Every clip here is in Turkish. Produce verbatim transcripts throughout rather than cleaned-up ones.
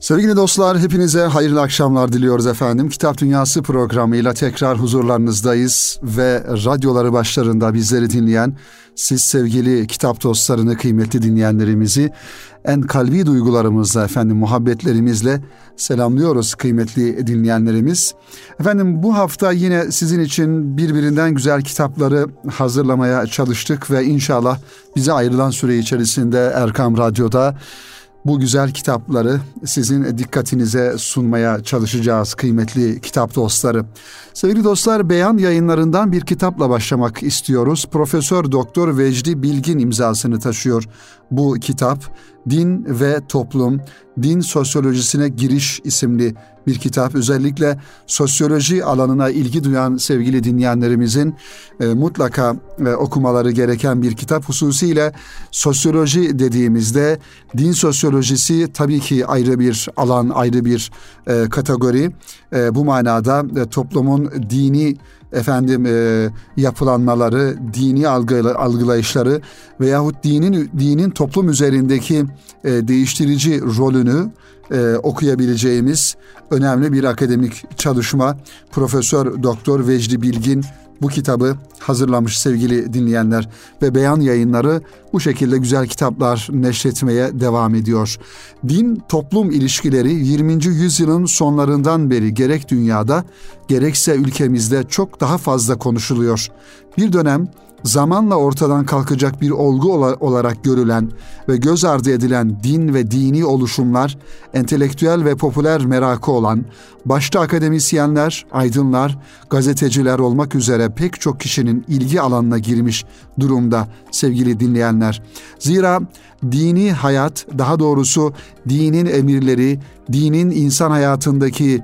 Sevgili dostlar, hepinize hayırlı akşamlar diliyoruz efendim. Kitap Dünyası programıyla tekrar huzurlarınızdayız ve radyoları başlarında bizleri dinleyen siz sevgili kitap dostlarını, kıymetli dinleyenlerimizi en kalbi duygularımızla, efendim muhabbetlerimizle selamlıyoruz kıymetli dinleyenlerimiz. Efendim bu hafta yine sizin için birbirinden güzel kitapları hazırlamaya çalıştık ve inşallah bize ayrılan süre içerisinde Erkam Radyo'da bu güzel kitapları sizin dikkatinize sunmaya çalışacağız kıymetli kitap dostları. Sevgili dostlar, Beyan Yayınlarından bir kitapla başlamak istiyoruz. Profesör Doktor Vecdi Bilgin imzasını taşıyor bu kitap. Din ve Toplum, Din Sosyolojisine Giriş isimli bir kitap. Özellikle sosyoloji alanına ilgi duyan sevgili dinleyenlerimizin e, mutlaka e, okumaları gereken bir kitap. Hususiyle sosyoloji dediğimizde din sosyolojisi tabii ki ayrı bir alan, ayrı bir e, kategori. E, bu manada e, toplumun dini efendim e, yapılanmaları, dini algı, algılayışları veyahut dinin dinin toplum üzerindeki e, değiştirici rolünü e, okuyabileceğimiz önemli bir akademik çalışma. Profesör Doktor Vecdi Bilgin bu kitabı hazırlamış sevgili dinleyenler ve Beyan Yayınları bu şekilde güzel kitaplar neşretmeye devam ediyor. Din-toplum ilişkileri yirminci yüzyılın sonlarından beri gerek dünyada gerekse ülkemizde çok daha fazla konuşuluyor. Bir dönem zamanla ortadan kalkacak bir olgu olarak görülen ve göz ardı edilen din ve dini oluşumlar, entelektüel ve popüler merakı olan, başta akademisyenler, aydınlar, gazeteciler olmak üzere pek çok kişinin ilgi alanına girmiş durumda sevgili dinleyenler. Zira dini hayat, daha doğrusu dinin emirleri, dinin insan hayatındaki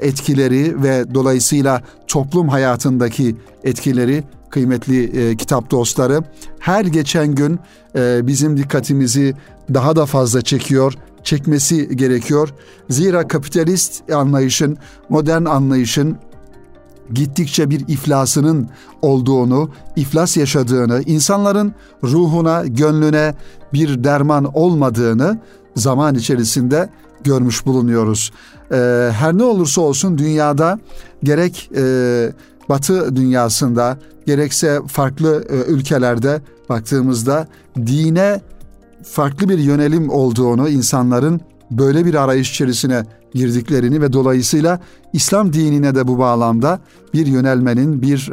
etkileri ve dolayısıyla toplum hayatındaki etkileri, kıymetli e, kitap dostları, her geçen gün e, bizim dikkatimizi daha da fazla çekiyor, çekmesi gerekiyor. Zira kapitalist anlayışın, modern anlayışın gittikçe bir iflasının olduğunu, iflas yaşadığını, insanların ruhuna, gönlüne bir derman olmadığını zaman içerisinde görmüş bulunuyoruz. E, her ne olursa olsun dünyada gerek E, Batı dünyasında gerekse farklı ülkelerde baktığımızda dine farklı bir yönelim olduğunu, insanların böyle bir arayış içerisine girdiklerini ve dolayısıyla İslam dinine de bu bağlamda bir yönelmenin, bir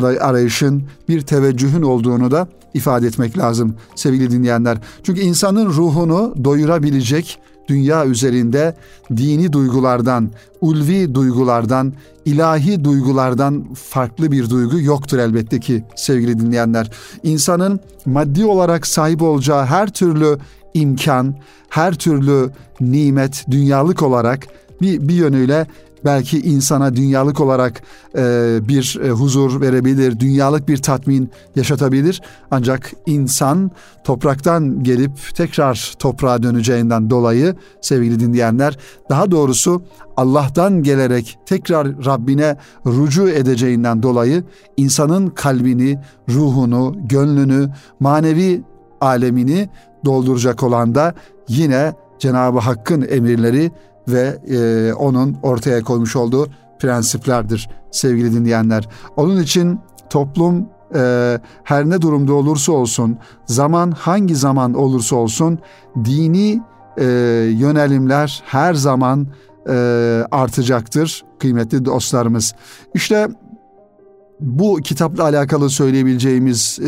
arayışın, bir teveccühün olduğunu da ifade etmek lazım sevgili dinleyenler. Çünkü insanın ruhunu doyurabilecek dünya üzerinde dini duygulardan, ulvi duygulardan, ilahi duygulardan farklı bir duygu yoktur elbette ki sevgili dinleyenler. İnsanın maddi olarak sahip olacağı her türlü imkan, her türlü nimet dünyalık olarak bir, bir yönüyle belki insana dünyalık olarak e, bir e, huzur verebilir, dünyalık bir tatmin yaşatabilir. Ancak insan topraktan gelip tekrar toprağa döneceğinden dolayı sevgili dinleyenler, daha doğrusu Allah'tan gelerek tekrar Rabbine rücu edeceğinden dolayı insanın kalbini, ruhunu, gönlünü, manevi alemini dolduracak olan da yine Cenab-ı Hakk'ın emirleri ve e, onun ortaya koymuş olduğu prensiplerdir sevgili dinleyenler. Onun için toplum e, her ne durumda olursa olsun, zaman hangi zaman olursa olsun dini e, yönelimler her zaman e, artacaktır kıymetli dostlarımız. İşte bu kitapla alakalı söyleyebileceğimiz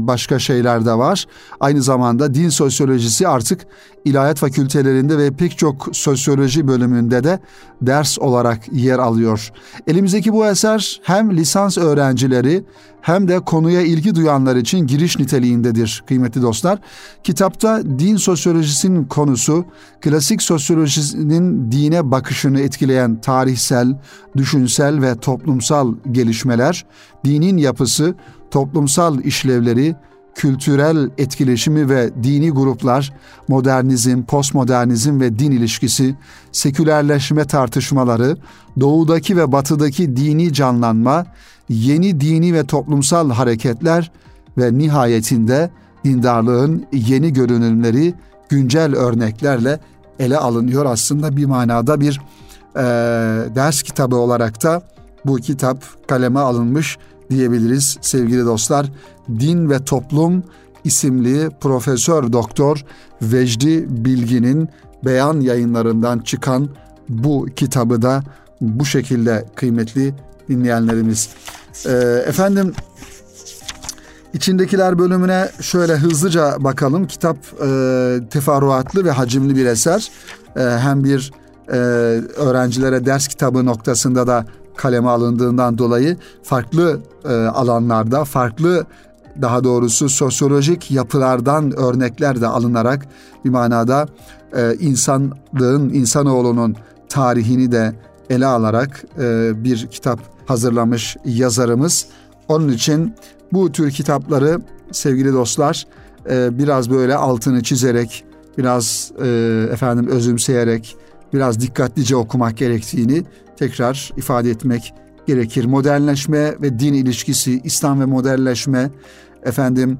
başka şeyler de var. Aynı zamanda din sosyolojisi artık ilahiyat fakültelerinde ve pek çok sosyoloji bölümünde de ders olarak yer alıyor. Elimizdeki bu eser hem lisans öğrencileri hem de konuya ilgi duyanlar için giriş niteliğindedir kıymetli dostlar. Kitapta din sosyolojisinin konusu, klasik sosyolojinin dine bakışını etkileyen tarihsel, düşünsel ve toplumsal gelişmeler, dinin yapısı, toplumsal işlevleri, kültürel etkileşimi ve dini gruplar, modernizm, postmodernizm ve din ilişkisi, sekülerleşme tartışmaları, doğudaki ve batıdaki dini canlanma, yeni dini ve toplumsal hareketler ve nihayetinde dindarlığın yeni görünümleri güncel örneklerle ele alınıyor. Aslında bir manada bir e, ders kitabı olarak da bu kitap kaleme alınmış diyebiliriz sevgili dostlar. Din ve Toplum isimli Profesör Doktor Vecdi Bilgin'in Beyan Yayınlarından çıkan bu kitabı da bu şekilde kıymetli dinleyenlerimiz. E, efendim İçindekiler bölümüne şöyle hızlıca bakalım. Kitap e, teferruatlı ve hacimli bir eser. E, hem bir e, öğrencilere ders kitabı noktasında da kaleme alındığından dolayı farklı e, alanlarda, farklı daha doğrusu sosyolojik yapılardan örnekler de alınarak bir manada e, insanlığın, insanoğlunun tarihini de ele alarak e, bir kitap hazırlamış yazarımız. Onun için bu tür kitapları sevgili dostlar biraz böyle altını çizerek, biraz efendim özümseyerek, biraz dikkatlice okumak gerektiğini tekrar ifade etmek gerekir. Modernleşme ve din ilişkisi, İslam ve modernleşme, efendim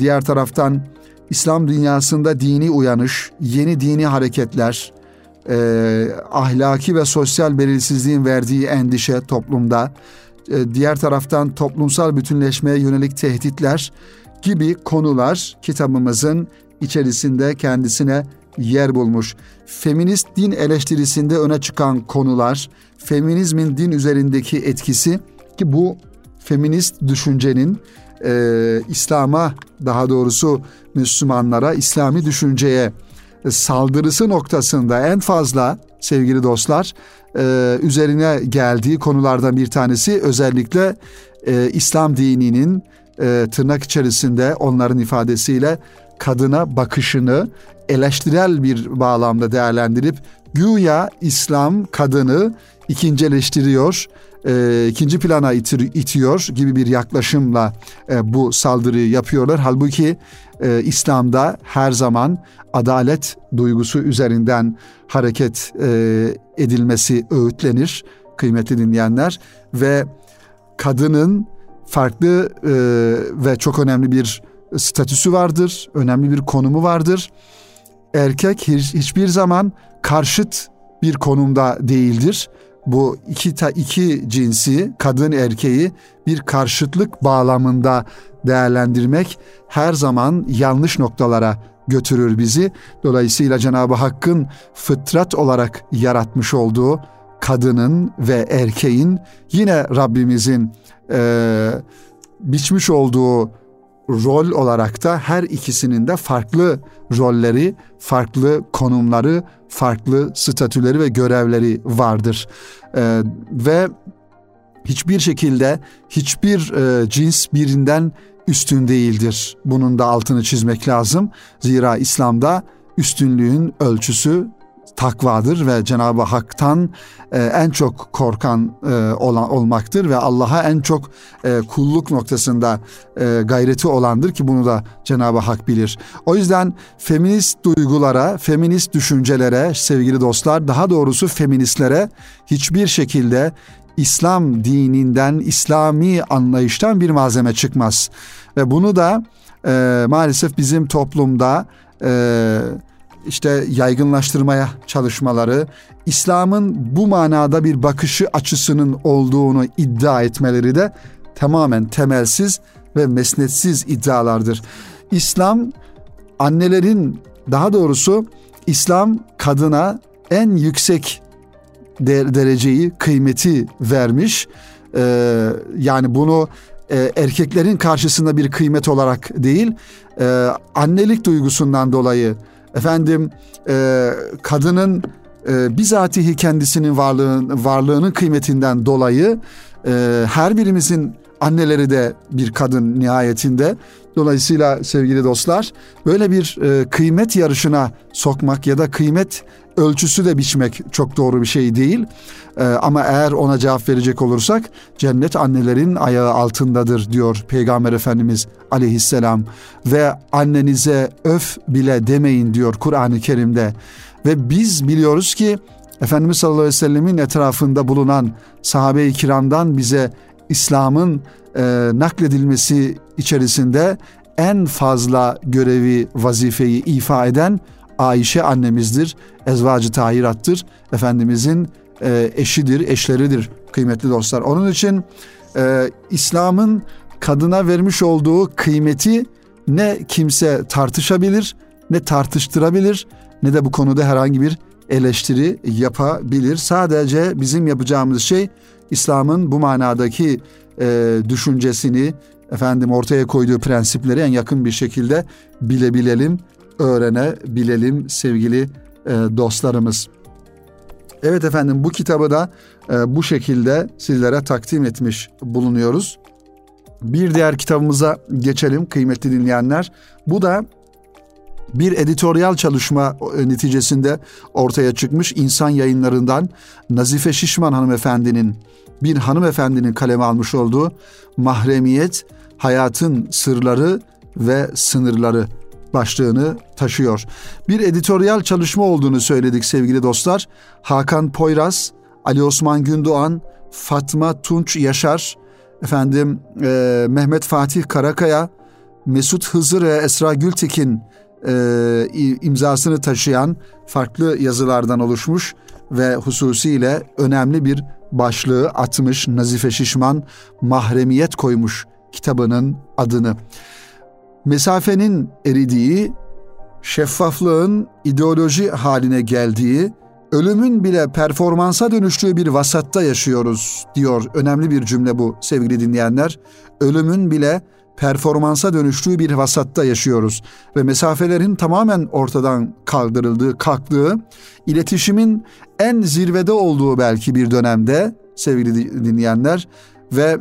diğer taraftan İslam dünyasında dini uyanış, yeni dini hareketler, ahlaki ve sosyal belirsizliğin verdiği endişe toplumda, diğer taraftan toplumsal bütünleşmeye yönelik tehditler gibi konular kitabımızın içerisinde kendisine yer bulmuş. Feminist din eleştirisinde öne çıkan konular, feminizmin din üzerindeki etkisi ki bu feminist düşüncenin e, İslam'a, daha doğrusu Müslümanlara, İslami düşünceye saldırısı noktasında en fazla sevgili dostlar e, üzerine geldiği konulardan bir tanesi, özellikle e, İslam dininin e, tırnak içerisinde onların ifadesiyle kadına bakışını eleştirel bir bağlamda değerlendirip güya İslam kadını ikincileştiriyor, e, ikinci plana itir, itiyor gibi bir yaklaşımla e, bu saldırıyı yapıyorlar. Halbuki e, İslam'da her zaman adalet duygusu üzerinden hareket e, edilmesi öğütlenir kıymetli dinleyenler ve kadının farklı e, ve çok önemli bir statüsü vardır, önemli bir konumu vardır. Erkek hiçbir zaman karşıt bir konumda değildir. Bu iki ta iki cinsi, kadın erkeği bir karşıtlık bağlamında değerlendirmek her zaman yanlış noktalara götürür bizi. Dolayısıyla Cenab-ı Hakk'ın fıtrat olarak yaratmış olduğu kadının ve erkeğin yine Rabbimizin e, biçmiş olduğu rol olarak da her ikisinin de farklı rolleri, farklı konumları, farklı statüleri ve görevleri vardır. Ee, ve hiçbir şekilde hiçbir e, cins birinden üstün değildir. Bunun da altını çizmek lazım. Zira İslam'da üstünlüğün ölçüsü takvadır ve Cenab-ı Hak'tan e, en çok korkan e, olan, olmaktır ve Allah'a en çok e, kulluk noktasında e, gayreti olandır ki bunu da Cenab-ı Hak bilir. O yüzden feminist duygulara, feminist düşüncelere sevgili dostlar, daha doğrusu feministlere hiçbir şekilde İslam dininden, İslami anlayıştan bir malzeme çıkmaz. Ve bunu da e, maalesef bizim toplumda e, İşte yaygınlaştırmaya çalışmaları, İslam'ın bu manada bir bakışı açısının olduğunu iddia etmeleri de tamamen temelsiz ve mesnetsiz iddialardır. İslam annelerin, daha doğrusu İslam kadına en yüksek dereceyi, kıymeti vermiş. Ee, yani bunu e, erkeklerin karşısında bir kıymet olarak değil, e, annelik duygusundan dolayı, Efendim e, kadının e, bizatihi kendisinin varlığın, varlığının kıymetinden dolayı e, her birimizin anneleri de bir kadın nihayetinde. Dolayısıyla sevgili dostlar, böyle bir e, kıymet yarışına sokmak ya da kıymet ölçüsü de biçmek çok doğru bir şey değil. E, ama eğer ona cevap verecek olursak, cennet annelerin ayağı altındadır diyor Peygamber Efendimiz aleyhisselam. Ve annenize öf bile demeyin diyor Kur'an-ı Kerim'de. Ve biz biliyoruz ki Efendimiz sallallahu aleyhi ve sellemin etrafında bulunan sahabe-i kiramdan bize İslam'ın e, nakledilmesi içerisinde en fazla görevi, vazifeyi ifa eden Ayşe annemizdir, ezvacı tahirattır, Efendimizin e, eşidir, eşleridir kıymetli dostlar. Onun için e, İslam'ın kadına vermiş olduğu kıymeti ne kimse tartışabilir, ne tartıştırabilir, ne de bu konuda herhangi bir eleştiri yapabilir. Sadece bizim yapacağımız şey İslam'ın bu manadaki e, düşüncesini, efendim ortaya koyduğu prensipleri en yakın bir şekilde bilebilelim, öğrenebilelim sevgili e, dostlarımız. Evet efendim, bu kitabı da e, bu şekilde sizlere takdim etmiş bulunuyoruz. Bir diğer kitabımıza geçelim kıymetli dinleyenler. Bu da bir editoryal çalışma neticesinde ortaya çıkmış, İnsan Yayınları'ndan Nazife Şişman hanımefendinin, bir hanımefendinin kaleme almış olduğu Mahremiyet, Hayatın Sırları ve Sınırları başlığını taşıyor. Bir editoryal çalışma olduğunu söyledik sevgili dostlar. Hakan Poyraz, Ali Osman Gündoğan, Fatma Tunç Yaşar, efendim e, Mehmet Fatih Karakaya, Mesut Hızır ve Esra Gültekin e, imzasını taşıyan farklı yazılardan oluşmuş ve hususiyle önemli bir başlığı atmış Nazife Şişman, Mahremiyet koymuş kitabının adını. Mesafenin eridiği, şeffaflığın ideoloji haline geldiği, ölümün bile performansa dönüştüğü bir vasatta yaşıyoruz diyor. Önemli bir cümle bu sevgili dinleyenler. Ölümün bile performansa dönüştüğü bir vasatta yaşıyoruz ve mesafelerin tamamen ortadan kaldırıldığı, kalktığı, iletişimin en zirvede olduğu belki bir dönemde sevgili dinleyenler ve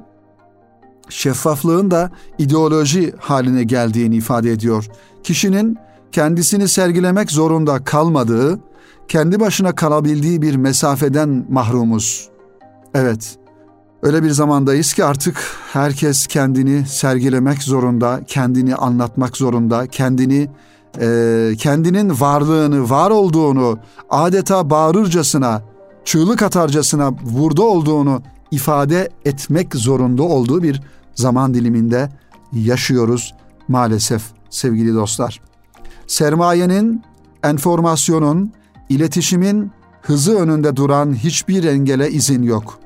şeffaflığın da ideoloji haline geldiğini ifade ediyor. Kişinin kendisini sergilemek zorunda kalmadığı, kendi başına kalabildiği bir mesafeden mahrumuz. Evet, öyle bir zamandayız ki artık herkes kendini sergilemek zorunda, kendini anlatmak zorunda, kendini e, kendinin varlığını, var olduğunu adeta bağırırcasına, çığlık atarcasına burada olduğunu ifade etmek zorunda olduğu bir zaman diliminde yaşıyoruz maalesef sevgili dostlar. Sermayenin, enformasyonun, iletişimin hızı önünde duran hiçbir engele izin yok.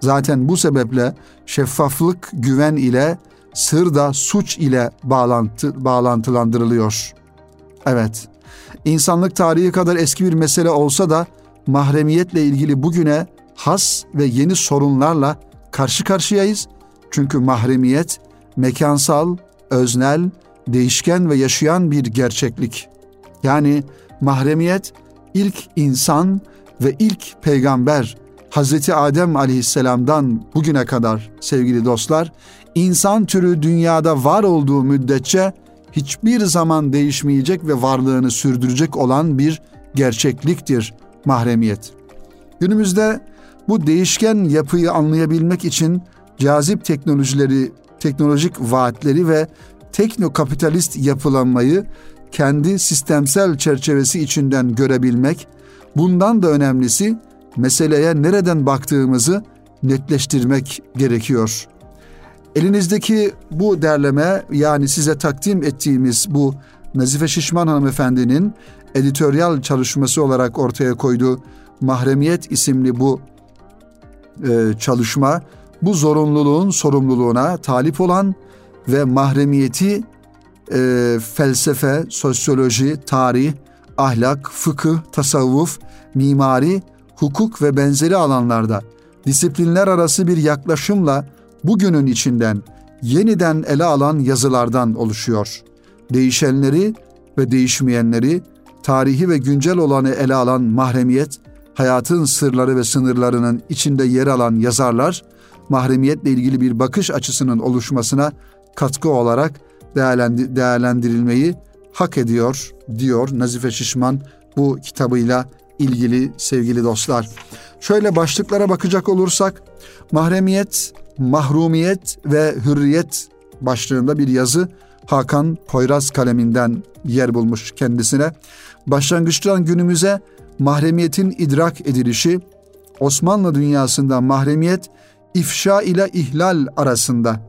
Zaten bu sebeple şeffaflık güven ile, sır da suç ile bağlantı, bağlantılandırılıyor. Evet, insanlık tarihi kadar eski bir mesele olsa da mahremiyetle ilgili bugüne has ve yeni sorunlarla karşı karşıyayız. Çünkü mahremiyet mekansal, öznel, değişken ve yaşayan bir gerçeklik. Yani mahremiyet ilk insan ve ilk peygamber Hazreti Adem Aleyhisselam'dan bugüne kadar sevgili dostlar, insan türü dünyada var olduğu müddetçe hiçbir zaman değişmeyecek ve varlığını sürdürecek olan bir gerçekliktir mahremiyet. Günümüzde bu değişken yapıyı anlayabilmek için cazip teknolojileri, teknolojik vaatleri ve teknokapitalist yapılanmayı kendi sistemsel çerçevesi içinden görebilmek, bundan da önemlisi meseleye nereden baktığımızı netleştirmek gerekiyor. Elinizdeki bu derleme, yani size takdim ettiğimiz bu Nazife Şişman hanımefendinin editoryal çalışması olarak ortaya koyduğu Mahremiyet isimli bu e, çalışma, bu zorunluluğun sorumluluğuna talip olan ve mahremiyeti e, felsefe, sosyoloji, tarih, ahlak, fıkıh, tasavvuf, mimari, hukuk ve benzeri alanlarda disiplinler arası bir yaklaşımla bugünün içinden yeniden ele alan yazılardan oluşuyor. Değişenleri ve değişmeyenleri, tarihi ve güncel olanı ele alan Mahremiyet, Hayatın Sırları ve Sınırları'nın içinde yer alan yazarlar, mahremiyetle ilgili bir bakış açısının oluşmasına katkı olarak değerlendirilmeyi hak ediyor diyor Nazife Şişman bu kitabıyla ilgili sevgili dostlar. Şöyle başlıklara bakacak olursak, Mahremiyet, Mahrumiyet ve Hürriyet başlığında bir yazı Hakan Poyraz kaleminden yer bulmuş kendisine. Başlangıçtan günümüze mahremiyetin idrak edilişi, Osmanlı dünyasında mahremiyet ifşa ile ihlal arasında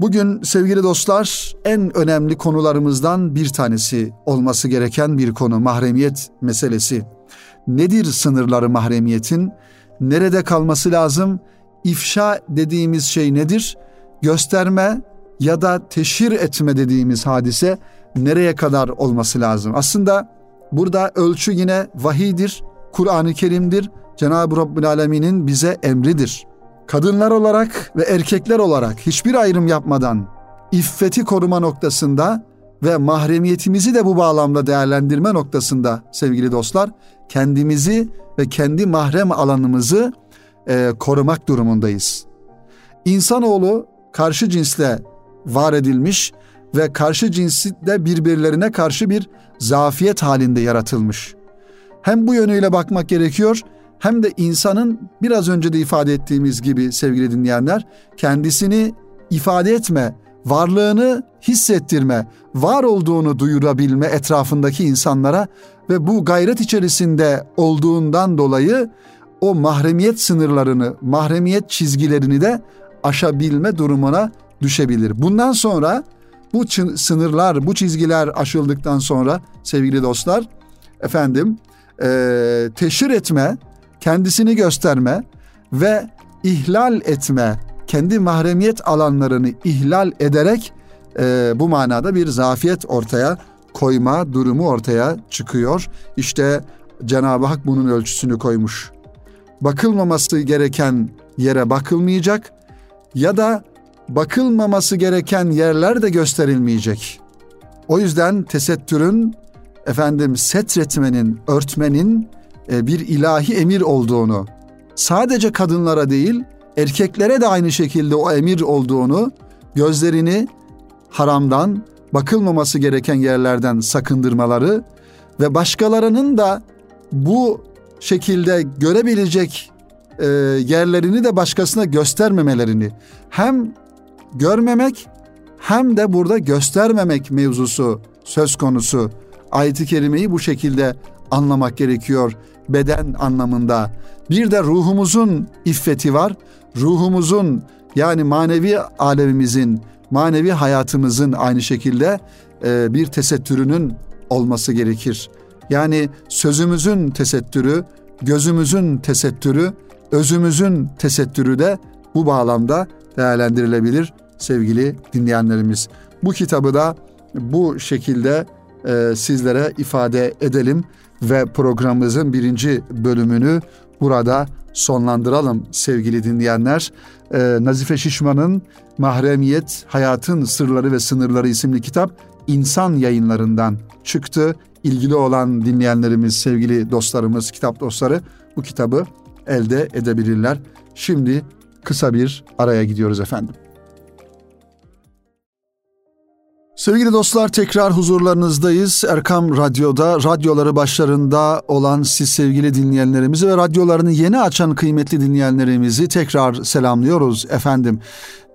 Bugün sevgili dostlar, en önemli konularımızdan bir tanesi olması gereken bir konu, mahremiyet meselesi. Nedir sınırları mahremiyetin? Nerede kalması lazım? İfşa dediğimiz şey nedir? Gösterme ya da teşhir etme dediğimiz hadise nereye kadar olması lazım? Aslında burada ölçü yine vahiydir, Kur'an-ı Kerim'dir, Cenab-ı Rabbül Alemin'in bize emridir. Kadınlar olarak ve erkekler olarak hiçbir ayrım yapmadan iffeti koruma noktasında ve mahremiyetimizi de bu bağlamda değerlendirme noktasında sevgili dostlar, kendimizi ve kendi mahrem alanımızı e, korumak durumundayız. İnsanoğlu karşı cinsle var edilmiş ve karşı cinsle birbirlerine karşı bir zafiyet halinde yaratılmış. Hem bu yönüyle bakmak gerekiyor, hem de insanın biraz önce de ifade ettiğimiz gibi sevgili dinleyenler, kendisini ifade etme, varlığını hissettirme, var olduğunu duyurabilme etrafındaki insanlara ve bu gayret içerisinde olduğundan dolayı o mahremiyet sınırlarını, mahremiyet çizgilerini de aşabilme durumuna düşebilir. Bundan sonra bu çın- sınırlar, bu çizgiler aşıldıktan sonra sevgili dostlar, efendim ee, teşhir etme, kendisini gösterme ve ihlal etme, kendi mahremiyet alanlarını ihlal ederek e, bu manada bir zafiyet ortaya koyma durumu ortaya çıkıyor. İşte Cenab-ı Hak bunun ölçüsünü koymuş. Bakılmaması gereken yere bakılmayacak ya da bakılmaması gereken yerler de gösterilmeyecek. O yüzden tesettürün, efendim setretmenin, örtmenin bir ilahi emir olduğunu, sadece kadınlara değil erkeklere de aynı şekilde o emir olduğunu, gözlerini haramdan, bakılmaması gereken yerlerden sakındırmaları ve başkalarının da bu şekilde görebilecek e, yerlerini de başkasına göstermemelerini, hem görmemek hem de burada göstermemek mevzusu söz konusu. Ayet-i kerimeyi bu şekilde anlamak gerekiyor beden anlamında. Bir de ruhumuzun iffeti var. Ruhumuzun, yani manevi alemimizin, manevi hayatımızın aynı şekilde e, bir tesettürünün olması gerekir. Yani sözümüzün tesettürü, gözümüzün tesettürü, özümüzün tesettürü de bu bağlamda değerlendirilebilir sevgili dinleyenlerimiz. Bu kitabı da bu şekilde e, sizlere ifade edelim ve programımızın birinci bölümünü burada sonlandıralım sevgili dinleyenler. Ee, Nazife Şişman'ın Mahremiyet, Hayatın Sırları ve Sınırları isimli kitap İnsan Yayınları'ndan çıktı. İlgili olan dinleyenlerimiz, sevgili dostlarımız, kitap dostları bu kitabı elde edebilirler. Şimdi kısa bir araya gidiyoruz efendim. Sevgili dostlar, tekrar huzurlarınızdayız. Erkam Radyo'da, radyoları başlarında olan siz sevgili dinleyenlerimizi ve radyolarını yeni açan kıymetli dinleyenlerimizi tekrar selamlıyoruz efendim.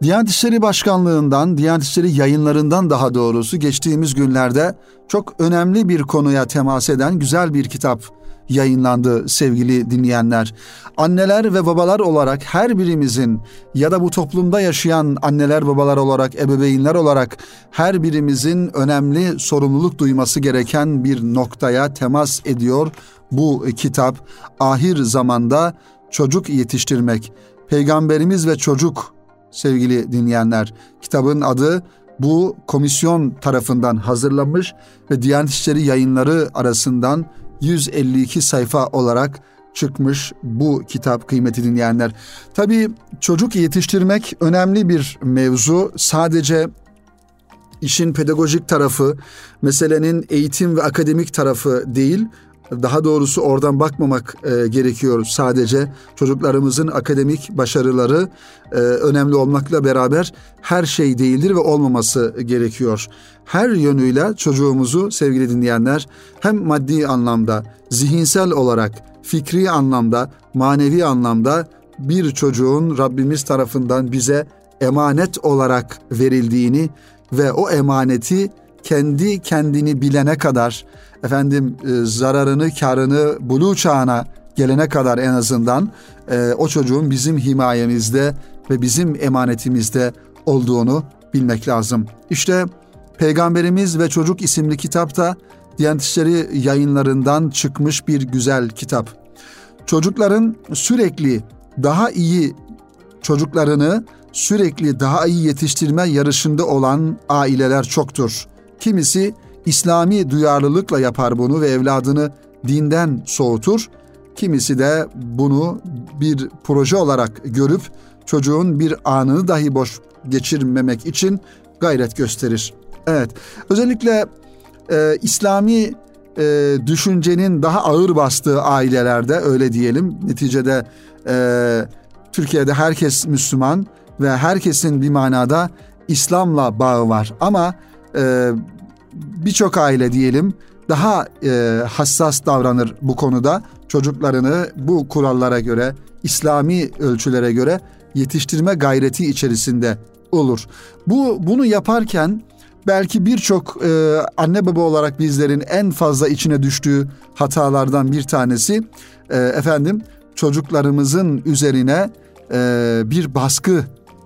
Diyanet İşleri Başkanlığı'ndan, Diyanet İşleri Yayınları'ndan daha doğrusu geçtiğimiz günlerde çok önemli bir konuya temas eden güzel bir kitap yayınlandı sevgili dinleyenler. Anneler ve babalar olarak her birimizin ya da bu toplumda yaşayan anneler babalar olarak, ebeveynler olarak her birimizin önemli sorumluluk duyması gereken bir noktaya temas ediyor bu kitap. Ahir zamanda çocuk yetiştirmek, Peygamberimiz ve çocuk sevgili dinleyenler. Kitabın adı. Bu komisyon tarafından hazırlanmış ve Diyanet İşleri Yayınları arasından yüz elli iki sayfa olarak çıkmış bu kitap kıymeti dinleyenler. Tabii çocuk yetiştirmek önemli bir mevzu. Sadece işin pedagojik tarafı, meselenin eğitim ve akademik tarafı değil, daha doğrusu oradan bakmamak e, gerekiyor sadece. Çocuklarımızın akademik başarıları e, önemli olmakla beraber her şey değildir ve olmaması gerekiyor. Her yönüyle çocuğumuzu sevgili dinleyenler hem maddi anlamda, zihinsel olarak, fikri anlamda, manevi anlamda bir çocuğun Rabbimiz tarafından bize emanet olarak verildiğini ve o emaneti kendi kendini bilene kadar, efendim e, zararını, karını, buluğ çağına gelene kadar en azından e, o çocuğun bizim himayemizde ve bizim emanetimizde olduğunu bilmek lazım. İşte Peygamberimiz ve Çocuk isimli kitap da Diyanet İşleri Yayınlarından çıkmış bir güzel kitap. Çocukların sürekli daha iyi çocuklarını sürekli daha iyi yetiştirme yarışında olan aileler çoktur. Kimisi İslami duyarlılıkla yapar bunu ve evladını dinden soğutur. Kimisi de bunu bir proje olarak görüp çocuğun bir anını dahi boş geçirmemek için gayret gösterir. Evet, özellikle e, İslami e, düşüncenin daha ağır bastığı ailelerde, öyle diyelim, neticede e, Türkiye'de herkes Müslüman ve herkesin bir manada İslam'la bağı var. Ama e, birçok aile diyelim daha e, hassas davranır bu konuda. Çocuklarını bu kurallara göre, İslami ölçülere göre yetiştirme gayreti içerisinde olur. Bu bunu yaparken belki birçok e, anne baba olarak bizlerin en fazla içine düştüğü hatalardan bir tanesi e, efendim çocuklarımızın üzerine e, bir baskı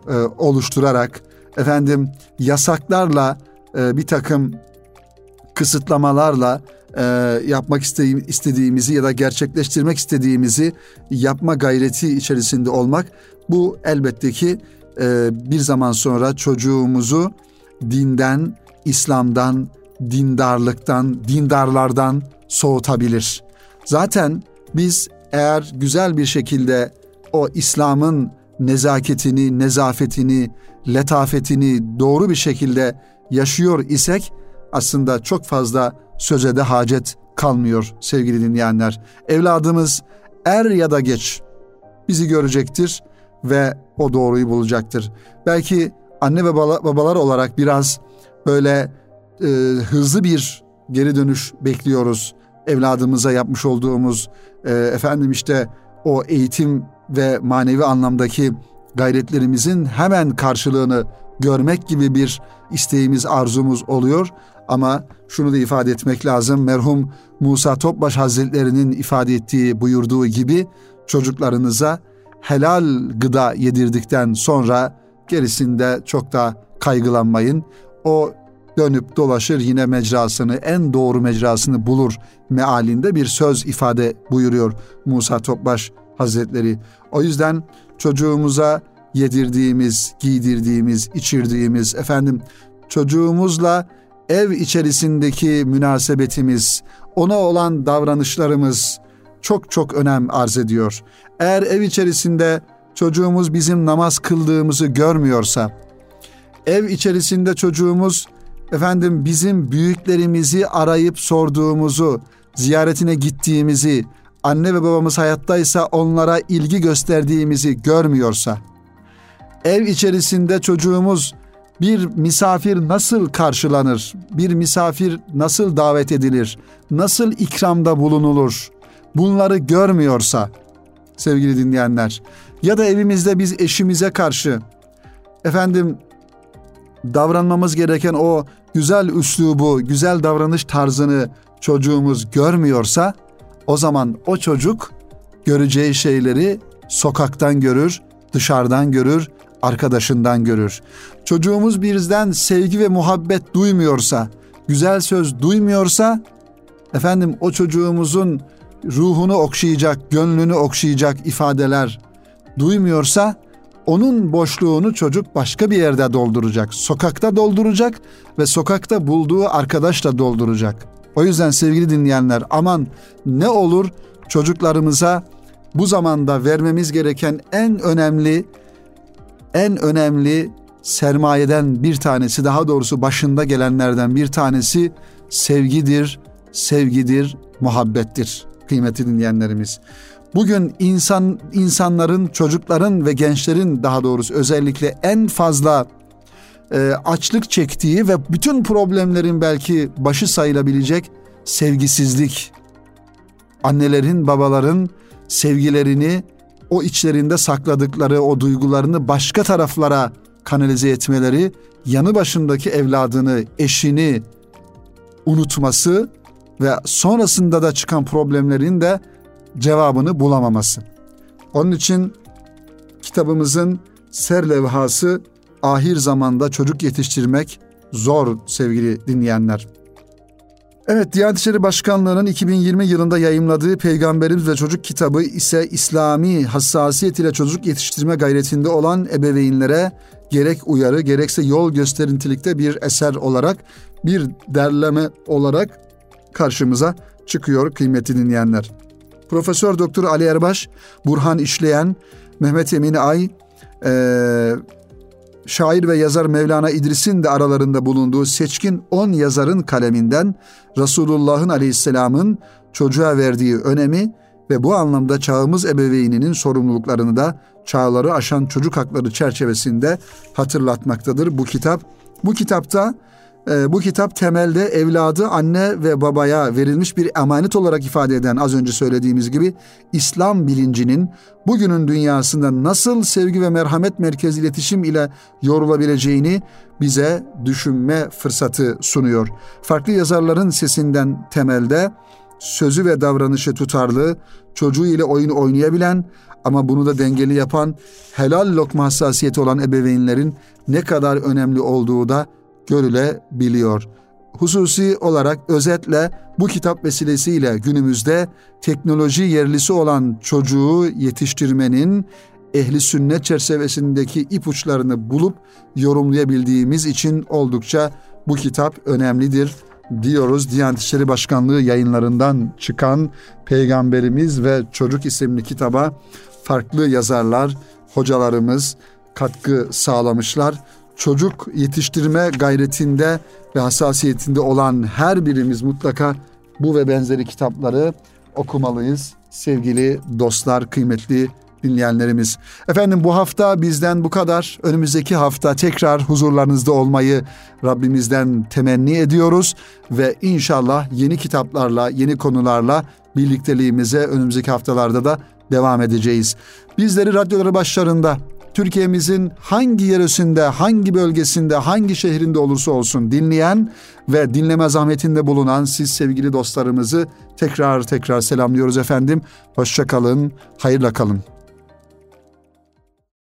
e, oluşturarak efendim yasaklarla e, bir takım kısıtlamalarla e, yapmak istediğim, istediğimizi ya da gerçekleştirmek istediğimizi yapma gayreti içerisinde olmak, bu elbette ki e, bir zaman sonra çocuğumuzu dinden, İslam'dan, dindarlıktan, dindarlardan soğutabilir. Zaten biz eğer güzel bir şekilde o İslam'ın nezaketini, nezafetini, letafetini doğru bir şekilde yaşıyor isek aslında çok fazla söze de hacet kalmıyor sevgili dinleyenler. Evladımız er ya da geç bizi görecektir ve o doğruyu bulacaktır. Belki anne ve babalar olarak biraz böyle e, hızlı bir geri dönüş bekliyoruz. Evladımıza yapmış olduğumuz e, efendim işte o eğitim ve manevi anlamdaki gayretlerimizin hemen karşılığını görmek gibi bir isteğimiz, arzumuz oluyor. Ama şunu da ifade etmek lazım. Merhum Musa Topbaş Hazretleri'nin ifade ettiği, buyurduğu gibi çocuklarınıza helal gıda yedirdikten sonra gerisinde çok da kaygılanmayın. O dönüp dolaşır yine mecrasını, en doğru mecrasını bulur mealinde bir söz ifade buyuruyor Musa Topbaş Hazretleri. O yüzden çocuğumuza yedirdiğimiz, giydirdiğimiz, içirdiğimiz, efendim çocuğumuzla ev içerisindeki münasebetimiz, ona olan davranışlarımız çok çok önem arz ediyor. Eğer ev içerisinde çocuğumuz bizim namaz kıldığımızı görmüyorsa, ev içerisinde çocuğumuz efendim bizim büyüklerimizi arayıp sorduğumuzu, ziyaretine gittiğimizi, anne ve babamız hayattaysa onlara ilgi gösterdiğimizi görmüyorsa, ev içerisinde çocuğumuz bir misafir nasıl karşılanır, bir misafir nasıl davet edilir, nasıl ikramda bulunulur, bunları görmüyorsa sevgili dinleyenler, ya da evimizde biz eşimize karşı efendim davranmamız gereken o güzel üslubu, güzel davranış tarzını çocuğumuz görmüyorsa, o zaman o çocuk göreceği şeyleri sokaktan görür, dışarıdan görür, arkadaşından görür. Çocuğumuz bizden sevgi ve muhabbet duymuyorsa, güzel söz duymuyorsa, efendim o çocuğumuzun ruhunu okşayacak, gönlünü okşayacak ifadeler duymuyorsa, onun boşluğunu çocuk başka bir yerde dolduracak. Sokakta dolduracak ve sokakta bulduğu arkadaşla dolduracak. O yüzden sevgili dinleyenler, aman ne olur çocuklarımıza bu zamanda vermemiz gereken en önemli, en önemli sermayeden bir tanesi, daha doğrusu başında gelenlerden bir tanesi sevgidir, sevgidir, muhabbettir kıymetli dinleyenlerimiz. Bugün insan insanların, çocukların ve gençlerin daha doğrusu özellikle en fazla e, açlık çektiği ve bütün problemlerin belki başı sayılabilecek sevgisizlik. Annelerin, babaların sevgilerini, o içlerinde sakladıkları o duygularını başka taraflara kanalize etmeleri, yanı başındaki evladını, eşini unutması ve sonrasında da çıkan problemlerin de cevabını bulamaması. Onun için kitabımızın serlevhası ahir zamanda çocuk yetiştirmek zor sevgili dinleyenler. Evet, Diyanet İşleri Başkanlığı'nın iki bin yirmi yılında yayımladığı Peygamberimiz ve Çocuk kitabı ise İslami hassasiyet ile çocuk yetiştirme gayretinde olan ebeveynlere gerek uyarı gerekse yol gösterintilikte bir eser olarak, bir derleme olarak karşımıza çıkıyor kıymetli dinleyenler. Profesör Doktor Ali Erbaş, Burhan İşleyen, Mehmet Emin Ay, ee, şair ve yazar Mevlana İdris'in de aralarında bulunduğu seçkin on yazarın kaleminden Resulullah'ın aleyhisselamın çocuğa verdiği önemi ve bu anlamda çağımız ebeveyninin sorumluluklarını da çağları aşan çocuk hakları çerçevesinde hatırlatmaktadır bu kitap. Bu kitapta Bu kitap temelde evladı anne ve babaya verilmiş bir emanet olarak ifade eden, az önce söylediğimiz gibi, İslam bilincinin bugünün dünyasında nasıl sevgi ve merhamet merkezli iletişim ile yorulabileceğini bize düşünme fırsatı sunuyor. Farklı yazarların sesinden temelde sözü ve davranışı tutarlı, çocuğu ile oyun oynayabilen ama bunu da dengeli yapan, helal lokma hassasiyeti olan ebeveynlerin ne kadar önemli olduğu da görülebiliyor. Hususi olarak özetle bu kitap vesilesiyle günümüzde teknoloji yerlisi olan çocuğu yetiştirmenin ehli sünnet çerçevesindeki ipuçlarını bulup yorumlayabildiğimiz için oldukça bu kitap önemlidir diyoruz. Diyanet İşleri Başkanlığı yayınlarından çıkan Peygamberimiz ve Çocuk isimli kitaba farklı yazarlar, hocalarımız katkı sağlamışlar. Çocuk yetiştirme gayretinde ve hassasiyetinde olan her birimiz mutlaka bu ve benzeri kitapları okumalıyız sevgili dostlar, kıymetli dinleyenlerimiz. Efendim, bu hafta bizden bu kadar. Önümüzdeki hafta tekrar huzurlarınızda olmayı Rabbimizden temenni ediyoruz ve inşallah yeni kitaplarla, yeni konularla birlikteliğimize önümüzdeki haftalarda da devam edeceğiz. Bizleri radyoları başlarında, Türkiye'mizin hangi yerisinde, hangi bölgesinde, hangi şehrinde olursa olsun dinleyen ve dinleme zahmetinde bulunan siz sevgili dostlarımızı tekrar tekrar selamlıyoruz efendim. Hoşça kalın, hayırla kalın.